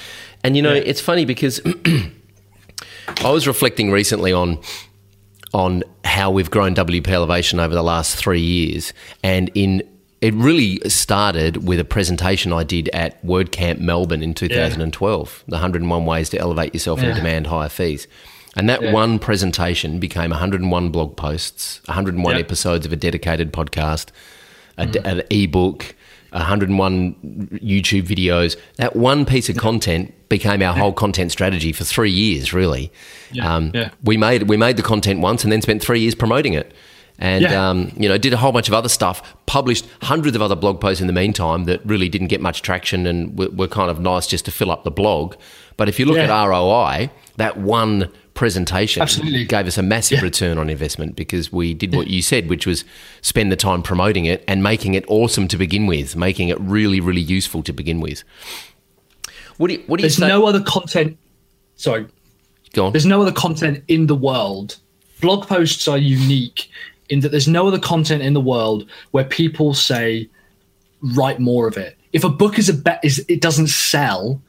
And, you know, it's funny because I was reflecting recently on how we've grown WP Elevation over the last 3 years. And it really started with a presentation I did at WordCamp Melbourne in 2012, the 101 ways to elevate yourself and demand higher fees. And that one presentation became 101 blog posts, 101 episodes of a dedicated podcast, an ebook, 101 YouTube videos. That one piece of content became our whole content strategy for 3 years, really. We made the content once and then spent 3 years promoting it. And, did a whole bunch of other stuff, published hundreds of other blog posts in the meantime that really didn't get much traction and were kind of nice just to fill up the blog. But if you look at ROI, that one presentation gave us a massive return on investment because we did what you said, which was spend the time promoting it and making it awesome to begin with, making it really, really useful to begin with. What do you say? There's no other content. Sorry. Go on. There's no other content in the world. Blog posts are unique in that there's no other content in the world where people say, write more of it. If a book it doesn't sell,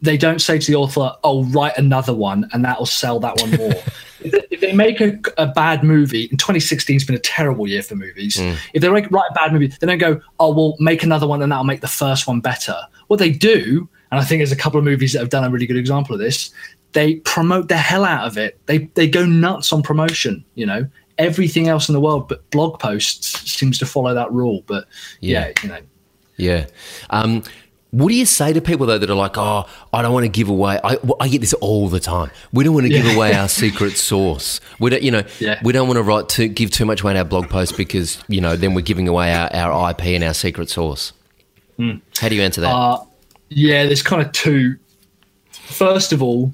they don't say to the author, "Oh, write another one and that'll sell that one more." If they make a bad movie, and 2016's been a terrible year for movies. If they write a bad movie, they don't go, "Oh, well, make another one and that'll make the first one better." What they do, and I think there's a couple of movies that have done a really good example of this, they promote the hell out of it. They go nuts on promotion, you know. Everything else in the world, but blog posts seems to follow that rule. But yeah. What do you say to people, though, that are like, "Oh, I don't want to give away." I get this all the time. We don't want to give away our secret sauce. We don't, we don't want to give too much away in our blog post because, you know, then we're giving away our IP and our secret sauce. How do you answer that? There's kind of two. First of all,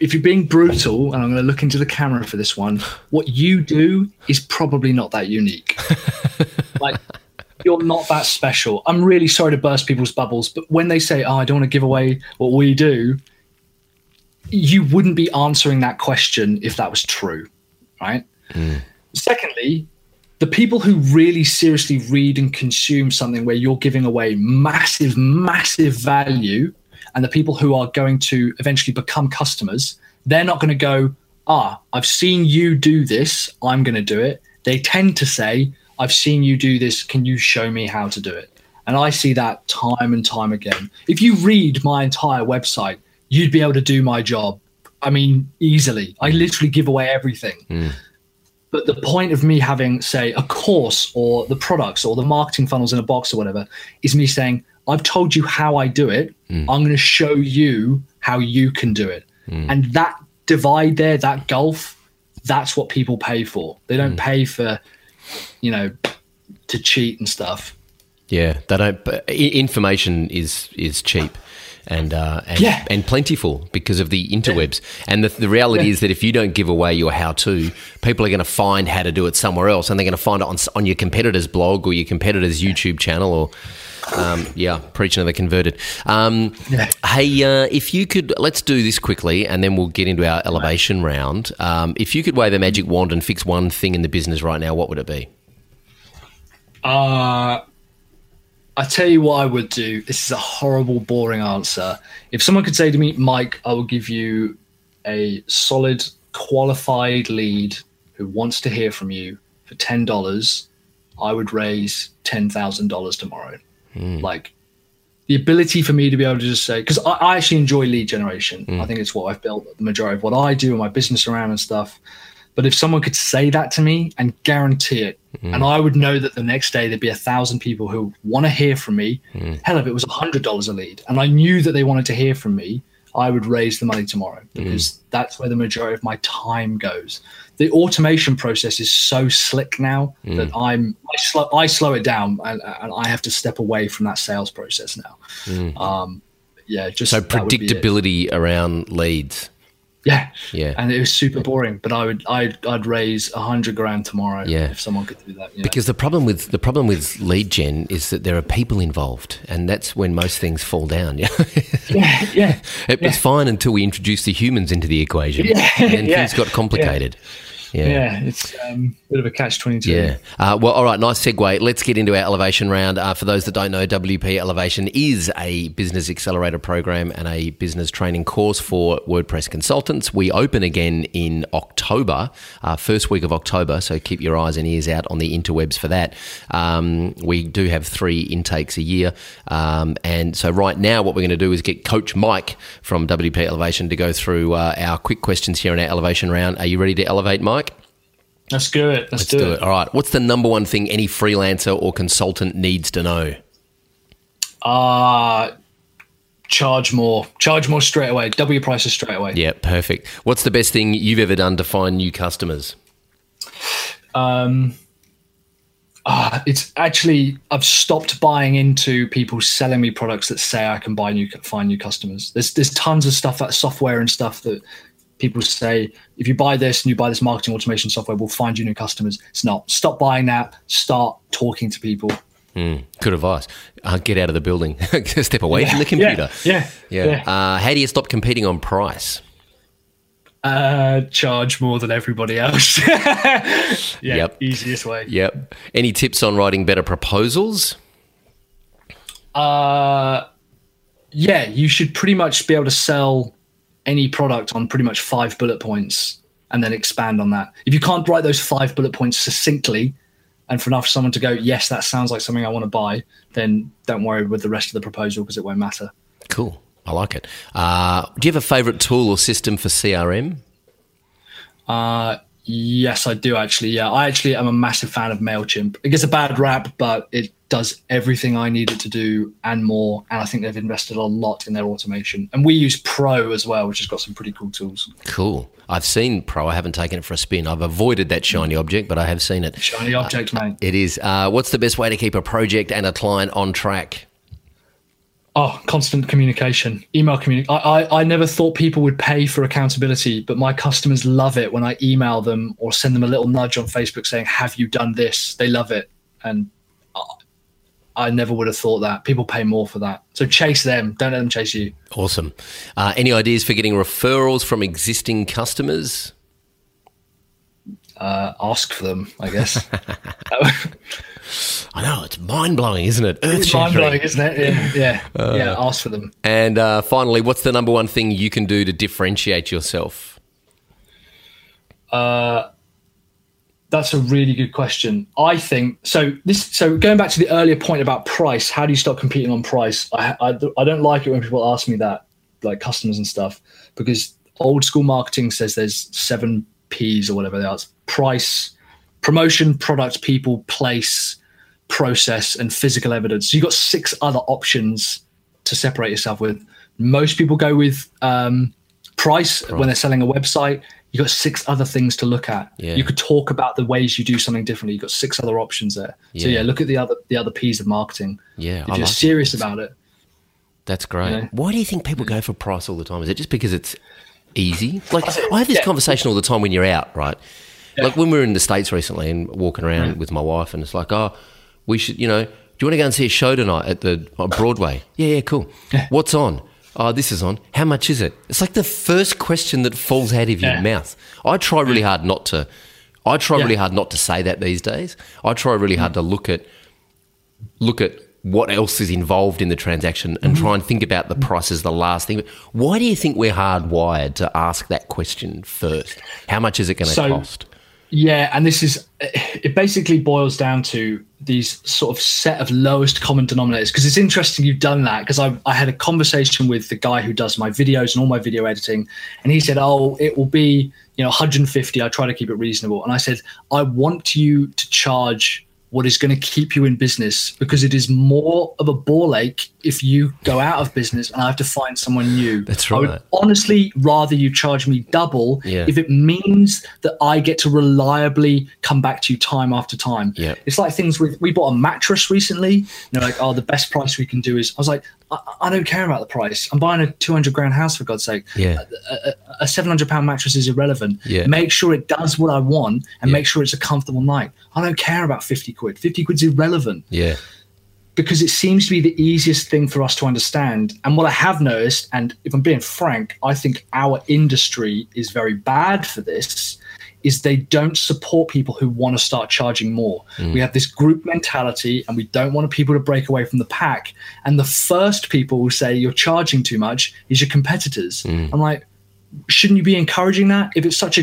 if you're being brutal, and I'm going to look into the camera for this one, what you do is probably not that unique. Like, you're not that special. I'm really sorry to burst people's bubbles, but when they say, "Oh, I don't want to give away what we do," you wouldn't be answering that question if that was true, right? Secondly, the people who really seriously read and consume something where you're giving away massive, massive value, and the people who are going to eventually become customers, they're not going to go, "Ah, I've seen you do this, I'm going to do it." They tend to say, "I've seen you do this, can you show me how to do it?" And I see that time and time again. If you read my entire website, you'd be able to do my job. I mean, easily. I literally give away everything. But the point of me having, say, a course or the products or the marketing funnels in a box or whatever is me saying, "I've told you how I do it. I'm going to show you how you can do it. And that divide there, that gulf, that's what people pay for. They don't pay for, you know, to cheat and stuff. Yeah, they don't. Information is cheap and plentiful because of the interwebs. And the reality is that if you don't give away your how-to, people are going to find how to do it somewhere else, and they're going to find it on your competitor's blog or your competitor's YouTube channel or. Preaching to the converted. Hey, if you could, let's do this quickly and then we'll get into our elevation round. If you could wave a magic wand and fix one thing in the business right now, what would it be? I tell you what I would do. This is a horrible, boring answer. If someone could say to me, Mike, I will give you a solid, qualified lead who wants to hear from you for $10, I would raise $10,000 tomorrow. Like the ability for me to be able to just say, because I actually enjoy lead generation. I think it's what I've built the majority of what I do and my business around and stuff. But if someone could say that to me and guarantee it, and I would know that the next day there'd be 1,000 people who want to hear from me. Hell, if it was $100 a lead and I knew that they wanted to hear from me, I would raise the money tomorrow because that's where the majority of my time goes. The automation process is so slick now that I slow it down and I have to step away from that sales process now. Just so predictability around leads. Yeah. And it was super boring, but I'd raise $100,000 tomorrow if someone could do that. Yeah. Because the problem with lead gen is that there are people involved, and that's when most things fall down. It was fine until we introduced the humans into the equation, and then things got complicated. Yeah, it's a bit of a catch-22. Yeah. Well, all right, nice segue. Let's get into our elevation round. For those that don't know, WP Elevation is a business accelerator program and a business training course for WordPress consultants. We open again in October, first week of October, so keep your eyes and ears out on the interwebs for that. We do have 3 intakes a year. And so right now what we're going to do is get Coach Mike from WP Elevation to go through our quick questions here in our elevation round. Are you ready to elevate, Mike? Let's do it. Let's do it. All right. What's the number one thing any freelancer or consultant needs to know? Charge more. Charge more straight away. Double your prices straight away. Yeah, perfect. What's the best thing you've ever done to find new customers? It's actually I've stopped buying into people selling me products that say I can find new customers. There's tons of stuff, that software and stuff that – people say, if you buy this and you buy this marketing automation software, we'll find you new customers. It's not. Stop buying that. Start talking to people. Good advice. Get out of the building. Step away from the computer. Yeah. How do you stop competing on price? Charge more than everybody else. Easiest way. Yep. Any tips on writing better proposals? You should pretty much be able to sell any product on pretty much 5 bullet points and then expand on that. If you can't write those 5 bullet points succinctly and for enough someone to go, yes, that sounds like something I want to buy, then don't worry with the rest of the proposal because it won't matter. Cool. I like it. Do you have a favorite tool or system for CRM? Yes, I do actually. Yeah, I actually am a massive fan of MailChimp. It gets a bad rap, but it does everything I need it to do and more. And I think they've invested a lot in their automation. And we use Pro as well, which has got some pretty cool tools. Cool. I've seen Pro. I haven't taken it for a spin. I've avoided that shiny object, but I have seen it. Shiny object, mate. It is. What's the best way to keep a project and a client on track? Constant communication, email communication. I never thought people would pay for accountability, but my customers love it when I email them or send them a little nudge on Facebook saying, have you done this? They love it. And I never would have thought that. People pay more for that. So chase them. Don't let them chase you. Awesome. Any ideas for getting referrals from existing customers? Ask for them, I guess. I know, it's mind-blowing, isn't it? It's mind-blowing, isn't it? Yeah, ask for them. And finally, what's the number one thing you can do to differentiate yourself? That's a really good question. I think so. So going back to the earlier point about price, how do you stop competing on price? I don't like it when people ask me that, like customers and stuff, because old school marketing says there's 7 Ps or whatever they are: price, promotion, product, people, place, process, and physical evidence. So you've got 6 other options to separate yourself with. Most people go with price when they're selling a website. You've got six other things to look at. Yeah. You could talk about the ways you do something differently. You've got six other options there. Yeah. So yeah, look at the other P's of marketing. Yeah, if you're serious about it. That's great. You know? Why do you think people go for price all the time? Is it just because it's easy? Like I have this conversation all the time when you're out, right? Yeah. Like when we were in the States recently and walking around with my wife, and it's like, oh, we should, you know, do you want to go and see a show tonight at the Broadway? Yeah, cool. Yeah. What's on? Oh, this is on. How much is it? It's like the first question that falls out of your mouth. I try really hard not to say that these days. I try really hard to look at what else is involved in the transaction and try and think about the price as the last thing. But why do you think we're hardwired to ask that question first? How much is it going to cost? Yeah, and it basically boils down to these sort of set of lowest common denominators, because it's interesting you've done that, because I had a conversation with the guy who does my videos and all my video editing, and he said, oh, it will be, you know, 150. I try to keep it reasonable. And I said, I want you to charge what is going to keep you in business, because it is more of a ball ache if you go out of business and I have to find someone new. That's right. I would honestly rather you charge me double if it means that I get to reliably come back to you time after time. Yeah. It's like things with, we bought a mattress recently, you know, like, oh, the best price we can do is, I was like, I don't care about the price. I'm buying a 200 grand house, for God's sake. Yeah. A 700 pound mattress is irrelevant. Yeah. Make sure it does what I want and make sure it's a comfortable night. I don't care about 50 quid. 50 quid's irrelevant. Yeah. Because it seems to be the easiest thing for us to understand. And what I have noticed, and if I'm being frank, I think our industry is very bad for this, is they don't support people who want to start charging more. Mm. We have this group mentality and we don't want people to break away from the pack. And the first people who say you're charging too much is your competitors. Mm. I'm like, shouldn't you be encouraging that? If it's such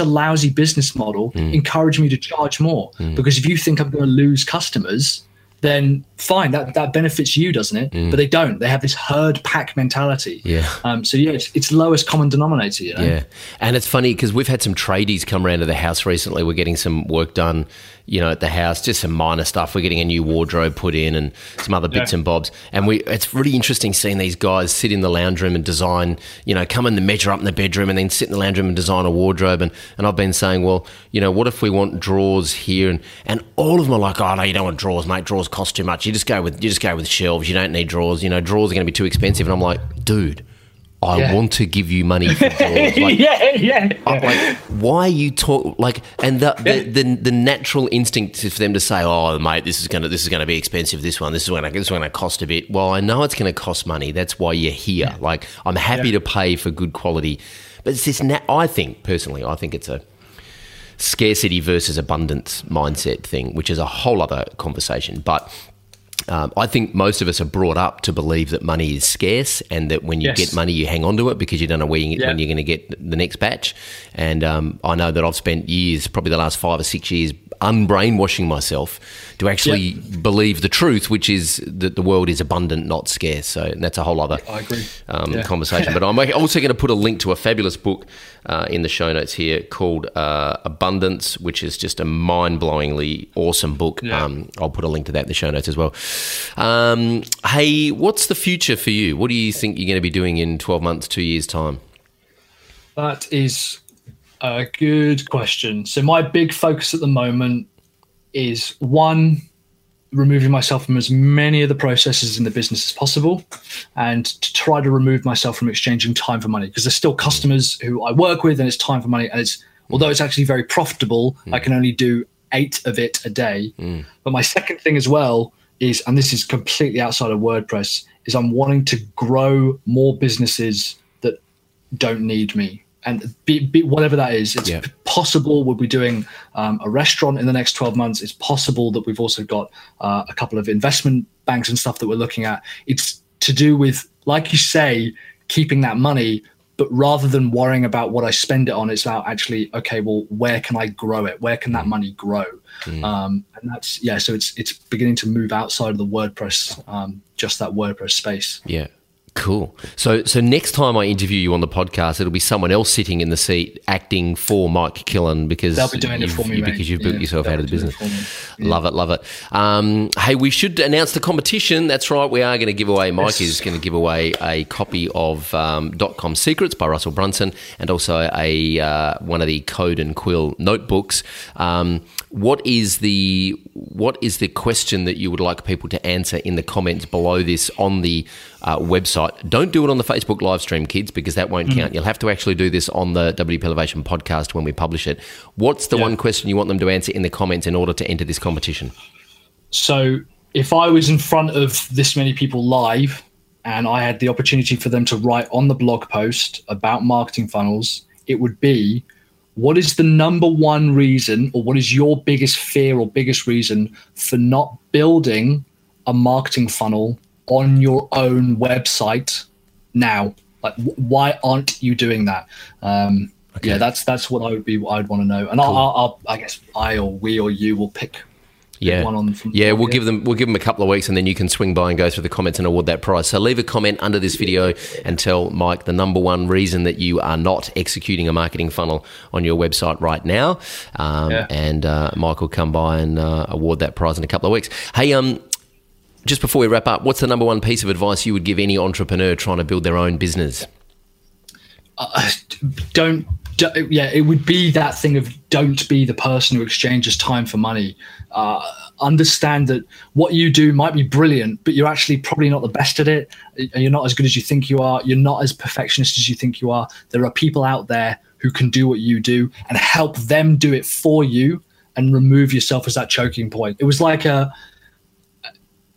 a lousy business model, encourage me to charge more. Mm. Because if you think I'm going to lose customers, then fine, that benefits you, doesn't it? Mm. But they don't. They have this herd pack mentality. Yeah. It's lowest common denominator, you know? Yeah. And it's funny because we've had some tradies come around to the house recently. We're getting some work done, you know, at the house, just some minor stuff. We're getting a new wardrobe put in and some other bits and bobs. And it's really interesting seeing these guys sit in the lounge room and design, you know, come and measure up in the bedroom and then sit in the lounge room and design a wardrobe. And I've been saying, well, you know, what if we want drawers here? And all of them are like, oh, no, you don't want drawers, mate. Drawers cost too much. You just go with shelves. You don't need drawers. You know, drawers are going to be too expensive. And I'm like, dude, I want to give you money for drawers. Like, I'm like, why are you talk like? And the natural instinct is for them to say, oh, mate, this is gonna be expensive. This is gonna cost a bit. Well, I know it's gonna cost money. That's why you're here. Yeah. Like, I'm happy to pay for good quality, but it's this. I think it's a scarcity versus abundance mindset thing, which is a whole other conversation. But I think most of us are brought up to believe that money is scarce and that when you get money, you hang on to it because you don't know when you're going to get the next batch. And I know that I've spent years, probably the last 5 or 6 years, unbrainwashing myself to actually believe the truth, which is that the world is abundant, not scarce. So that's a whole other conversation. But I'm also going to put a link to a fabulous book in the show notes here called Abundance, which is just a mind-blowingly awesome book. I'll put a link to that in the show notes as well. Hey, what's the future for you? What do you think you're going to be doing in 12 months, 2 years' time? That is a good question. So my big focus at the moment is, one, removing myself from as many of the processes in the business as possible, and to try to remove myself from exchanging time for money, because there's still customers who I work with and it's time for money. And it's, although it's actually very profitable, I can only do 8 of it a day. Mm. But my second thing as well is, and this is completely outside of WordPress, is I'm wanting to grow more businesses that don't need me. And be whatever that is, it's possible we'll be doing a restaurant in the next 12 months. It's possible that we've also got a couple of investment banks and stuff that we're looking at. It's to do with, like you say, keeping that money, but rather than worrying about what I spend it on, it's about actually, okay, well, where can I grow it? Where can that money grow? Mm. And that's, so it's beginning to move outside of the WordPress, just that WordPress space. Yeah. Cool. So next time I interview you on the podcast, it'll be someone else sitting in the seat acting for Mike Killen because they'll be doing it for me, because you've built yourself out of the business. Yeah. Love it. Hey, we should announce the competition. That's right. We are going to give away, Mike is going to give away a copy of Dotcom Secrets by Russell Brunson and also a one of the Code and Quill notebooks. What is the question that you would like people to answer in the comments below this on the website? Don't do it on the Facebook live stream, kids, because that won't count. You'll have to actually do this on the WP Elevation podcast when we publish it. What's the one question you want them to answer in the comments in order to enter this competition? So if I was in front of this many people live and I had the opportunity for them to write on the blog post about marketing funnels, it would be, what is the number one reason, or what is your biggest fear or biggest reason for not building a marketing funnel on your own website now? Like, why aren't you doing that? Okay. Yeah, that's what I would be. I'd want to know, and cool. I guess I or we or you will pick. Yeah, we'll give them a couple of weeks, and then you can swing by and go through the comments and award that prize. So leave a comment under this video and tell Mike the number one reason that you are not executing a marketing funnel on your website right now, and Mike will come by and award that prize in a couple of weeks. Hey, just before we wrap up, what's the number one piece of advice you would give any entrepreneur trying to build their own business? It would be that thing of don't be the person who exchanges time for money. Understand that what you do might be brilliant, but you're actually probably not the best at it. You're not as good as you think you are. You're not as perfectionist as you think you are. There are people out there who can do what you do, and help them do it for you and remove yourself as that choking point. It was like it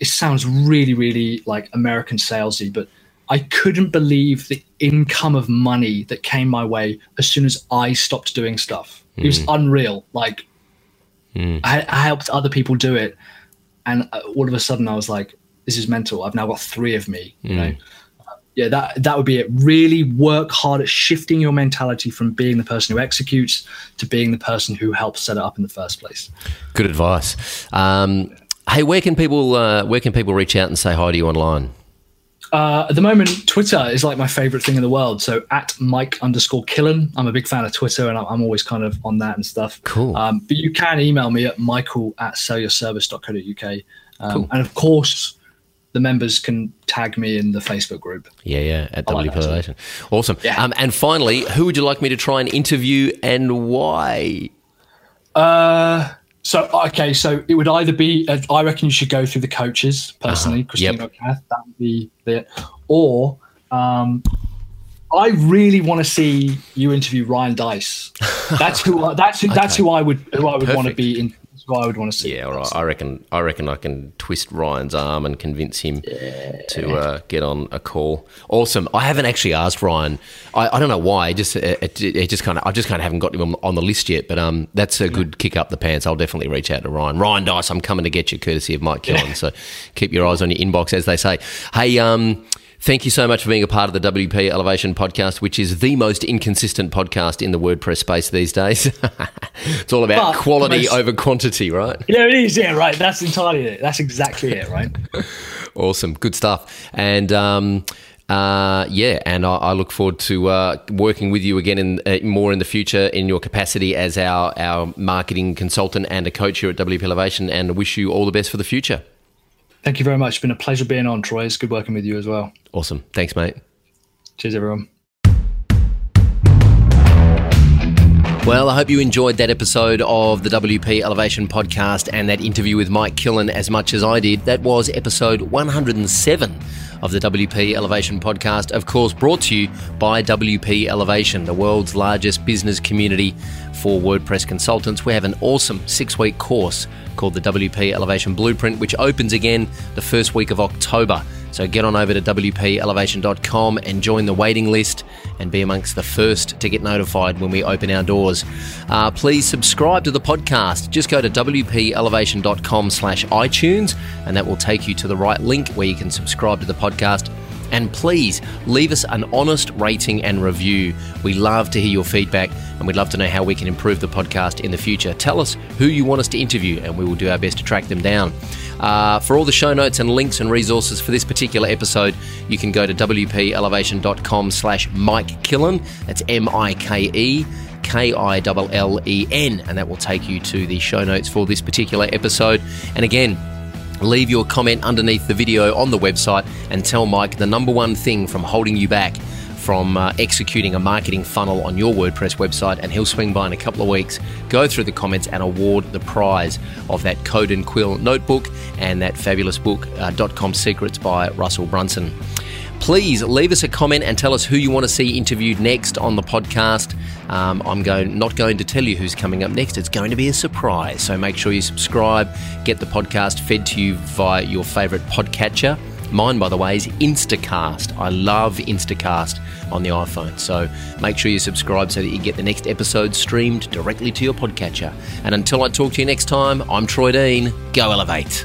sounds really, really like American salesy, but I couldn't believe the income of money that came my way as soon as I stopped doing stuff. It was unreal. Like, I helped other people do it, and all of a sudden I was like, this is mental. I've now got three of me. You know? That would be it. Really work hard at shifting your mentality from being the person who executes to being the person who helps set it up in the first place. Good advice. Hey, where can people reach out and say hi to you online? At the moment, Twitter is like my favorite thing in the world. So at Mike_Killen, I'm a big fan of Twitter, and I'm always kind of on that and stuff. Cool. But you can email me at michael@sellyourservice.co.uk. Cool. And of course, the members can tag me in the Facebook group. Yeah, at WP Elevation. Awesome. Yeah. And finally, who would you like me to try and interview, and why? So it would either be, I reckon you should go through the coaches personally, Christina or Kath, that would be it. Or I really want to see you interview Ryan Dice. That's who I would want to see. Yeah, all right. I reckon I can twist Ryan's arm and convince him to get on a call. Awesome. I haven't actually asked Ryan. I don't know why. I just kind of haven't got him on the list yet. But that's a good kick up the pants. I'll definitely reach out to Ryan. Ryan Dice, I'm coming to get you, courtesy of Mike Killen. So keep your eyes on your inbox, as they say. Hey, thank you so much for being a part of the WP Elevation podcast, which is the most inconsistent podcast in the WordPress space these days. It's all about quality over quantity, right? Yeah, it is. Yeah, right. That's entirely it. That's exactly it, right? Awesome. Good stuff. And I look forward to working with you again more in the future in your capacity as our marketing consultant and a coach here at WP Elevation, and wish you all the best for the future. Thank you very much. It's been a pleasure being on, Troy. It's good working with you as well. Awesome. Thanks, mate. Cheers, everyone. Well, I hope you enjoyed that episode of the WP Elevation podcast and that interview with Mike Killen as much as I did. That was episode 107 of the WP Elevation podcast, of course, brought to you by WP Elevation, the world's largest business community for WordPress consultants. We have an awesome 6-week course called the WP Elevation Blueprint, which opens again the first week of October. So get on over to wpelevation.com and join the waiting list and be amongst the first to get notified when we open our doors. Please subscribe to the podcast. Just go to wpelevation.com/iTunes and that will take you to the right link where you can subscribe to the podcast. And please leave us an honest rating and review. We love to hear your feedback and we'd love to know how we can improve the podcast in the future. Tell us who you want us to interview and we will do our best to track them down. For all the show notes and links and resources for this particular episode, you can go to wpelevation.com/Mike Killen. That's MikeKillen, and that will take you to the show notes for this particular episode. And again, leave your comment underneath the video on the website and tell Mike the number one thing from holding you back from executing a marketing funnel on your WordPress website, and he'll swing by in a couple of weeks, go through the comments and award the prize of that Code and Quill notebook and that fabulous book, Dotcom Secrets by Russell Brunson. Please leave us a comment and tell us who you want to see interviewed next on the podcast. I'm not going to tell you who's coming up next. It's going to be a surprise. So make sure you subscribe, get the podcast fed to you via your favorite podcatcher. Mine, by the way, is Instacast. I love Instacast on the iPhone. So make sure you subscribe so that you get the next episode streamed directly to your podcatcher. And until I talk to you next time, I'm Troy Dean. Go Elevate.